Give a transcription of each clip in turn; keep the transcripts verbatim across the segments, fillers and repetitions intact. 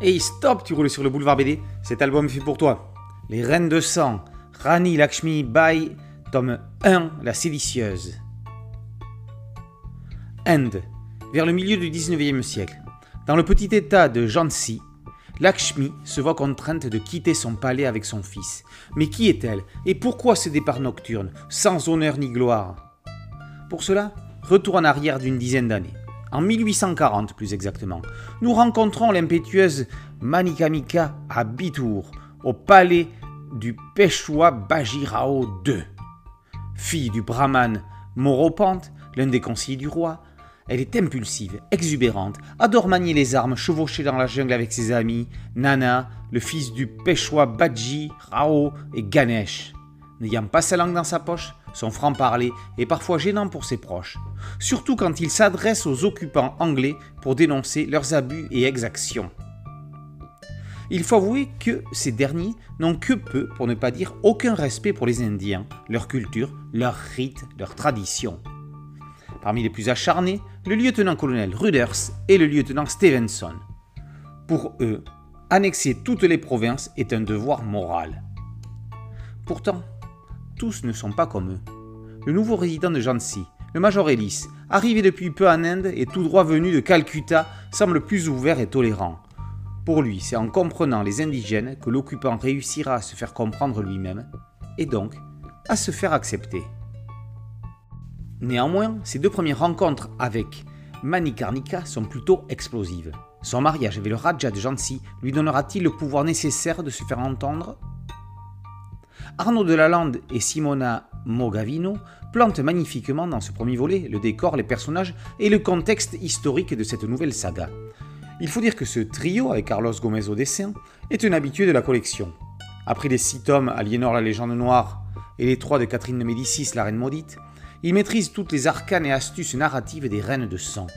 Hey stop, tu roules sur le boulevard B D, cet album est fait pour toi. Les reines de sang, Rani Lakshmi Bai, tome un, la sédicieuse. Inde, vers le milieu du dix-neuvième siècle. Dans le petit état de Jansi, Lakshmi se voit contrainte de quitter son palais avec son fils. Mais qui est-elle et pourquoi ce départ nocturne, sans honneur ni gloire? Pour cela, retour en arrière d'une dizaine d'années. En mille huit cent quarante plus exactement, nous rencontrons l'impétueuse Manikarnika à Bitur, au palais du Peshwa Bajirao deux. Fille du brahman Moropante, l'un des conseillers du roi, elle est impulsive, exubérante, adore manier les armes, chevaucher dans la jungle avec ses amis, Nana, le fils du Peshwa Bajirao et Ganesh. N'ayant pas sa langue dans sa poche, son franc-parler est parfois gênant pour ses proches, surtout quand il s'adresse aux occupants anglais pour dénoncer leurs abus et exactions. Il faut avouer que ces derniers n'ont que peu, pour ne pas dire aucun respect pour les Indiens, leur culture, leurs rites, leurs traditions. Parmi les plus acharnés, le lieutenant-colonel Ruders et le lieutenant Stevenson. Pour eux, annexer toutes les provinces est un devoir moral. Pourtant, tous ne sont pas comme eux. Le nouveau résident de Jansi, le major Ellis, arrivé depuis peu en Inde et tout droit venu de Calcutta, semble plus ouvert et tolérant. Pour lui, c'est en comprenant les indigènes que l'occupant réussira à se faire comprendre lui-même, et donc à se faire accepter. Néanmoins, ses deux premières rencontres avec Manikarnika sont plutôt explosives. Son mariage avec le Raja de Jansi lui donnera-t-il le pouvoir nécessaire de se faire entendre ? Arnaud Delalande et Simona Mogavino plantent magnifiquement dans ce premier volet le décor, les personnages et le contexte historique de cette nouvelle saga. Il faut dire que ce trio, avec Carlos Gomez au dessin, est un habitué de la collection. Après les six tomes Aliénor la légende noire et les trois de Catherine de Médicis la reine maudite, il maîtrise toutes les arcanes et astuces narratives des reines de sang.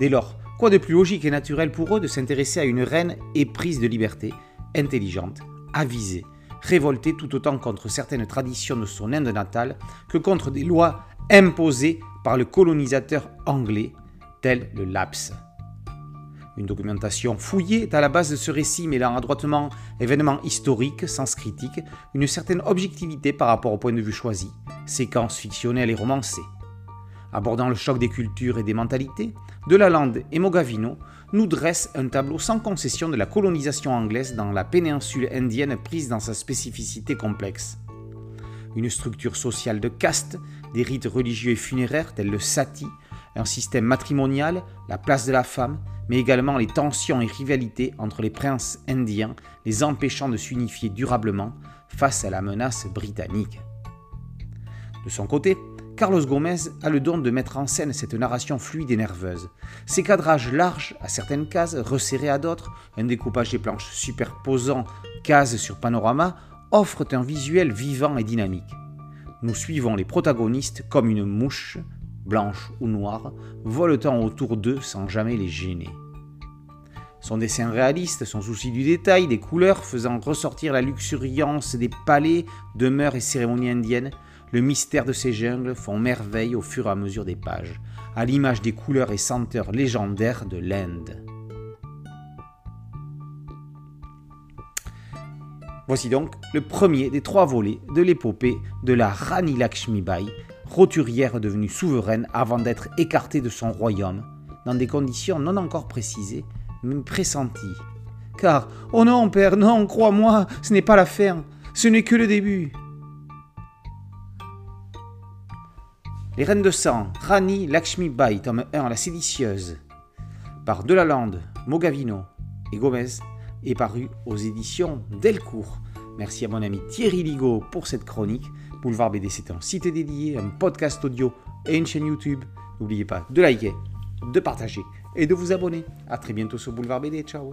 Dès lors, quoi de plus logique et naturel pour eux de s'intéresser à une reine éprise de liberté, intelligente, avisée, révoltée tout autant contre certaines traditions de son Inde natale que contre des lois imposées par le colonisateur anglais, tel le laps. Une documentation fouillée est à la base de ce récit mêlant adroitement événements historiques, sens critique, une certaine objectivité par rapport au point de vue choisi, séquences fictionnelles et romancées. Abordant le choc des cultures et des mentalités, Delalande et Mogavino nous dressent un tableau sans concession de la colonisation anglaise dans la péninsule indienne prise dans sa spécificité complexe. Une structure sociale de caste, des rites religieux et funéraires tels le sati, un système matrimonial, la place de la femme, mais également les tensions et rivalités entre les princes indiens, les empêchant de s'unifier durablement face à la menace britannique. De son côté, Carlos Gomez a le don de mettre en scène cette narration fluide et nerveuse. Ses cadrages larges à certaines cases, resserrés à d'autres, un découpage des planches superposant cases sur panorama, offrent un visuel vivant et dynamique. Nous suivons les protagonistes comme une mouche, blanche ou noire, voletant autour d'eux sans jamais les gêner. Son dessin réaliste, son souci du détail, des couleurs faisant ressortir la luxuriance des palais, demeures et cérémonies indiennes, le mystère de ces jungles font merveille au fur et à mesure des pages, à l'image des couleurs et senteurs légendaires de l'Inde. Voici donc le premier des trois volets de l'épopée de la Rani Lakshmi Bai, roturière devenue souveraine avant d'être écartée de son royaume, dans des conditions non encore précisées, mais pressenties. Car, oh non père, non, crois-moi, ce n'est pas la fin, ce n'est que le début. Les reines de sang, Rani Lakshmi Bai, tome un, la sédicieuse, par Delalande, Mogavino et Gomez, est paru aux éditions Delcourt. Merci à mon ami Thierry Ligo pour cette chronique. Boulevard B D, c'est un site dédié, un podcast audio et une chaîne YouTube. N'oubliez pas de liker, de partager et de vous abonner. A très bientôt sur Boulevard B D. Ciao!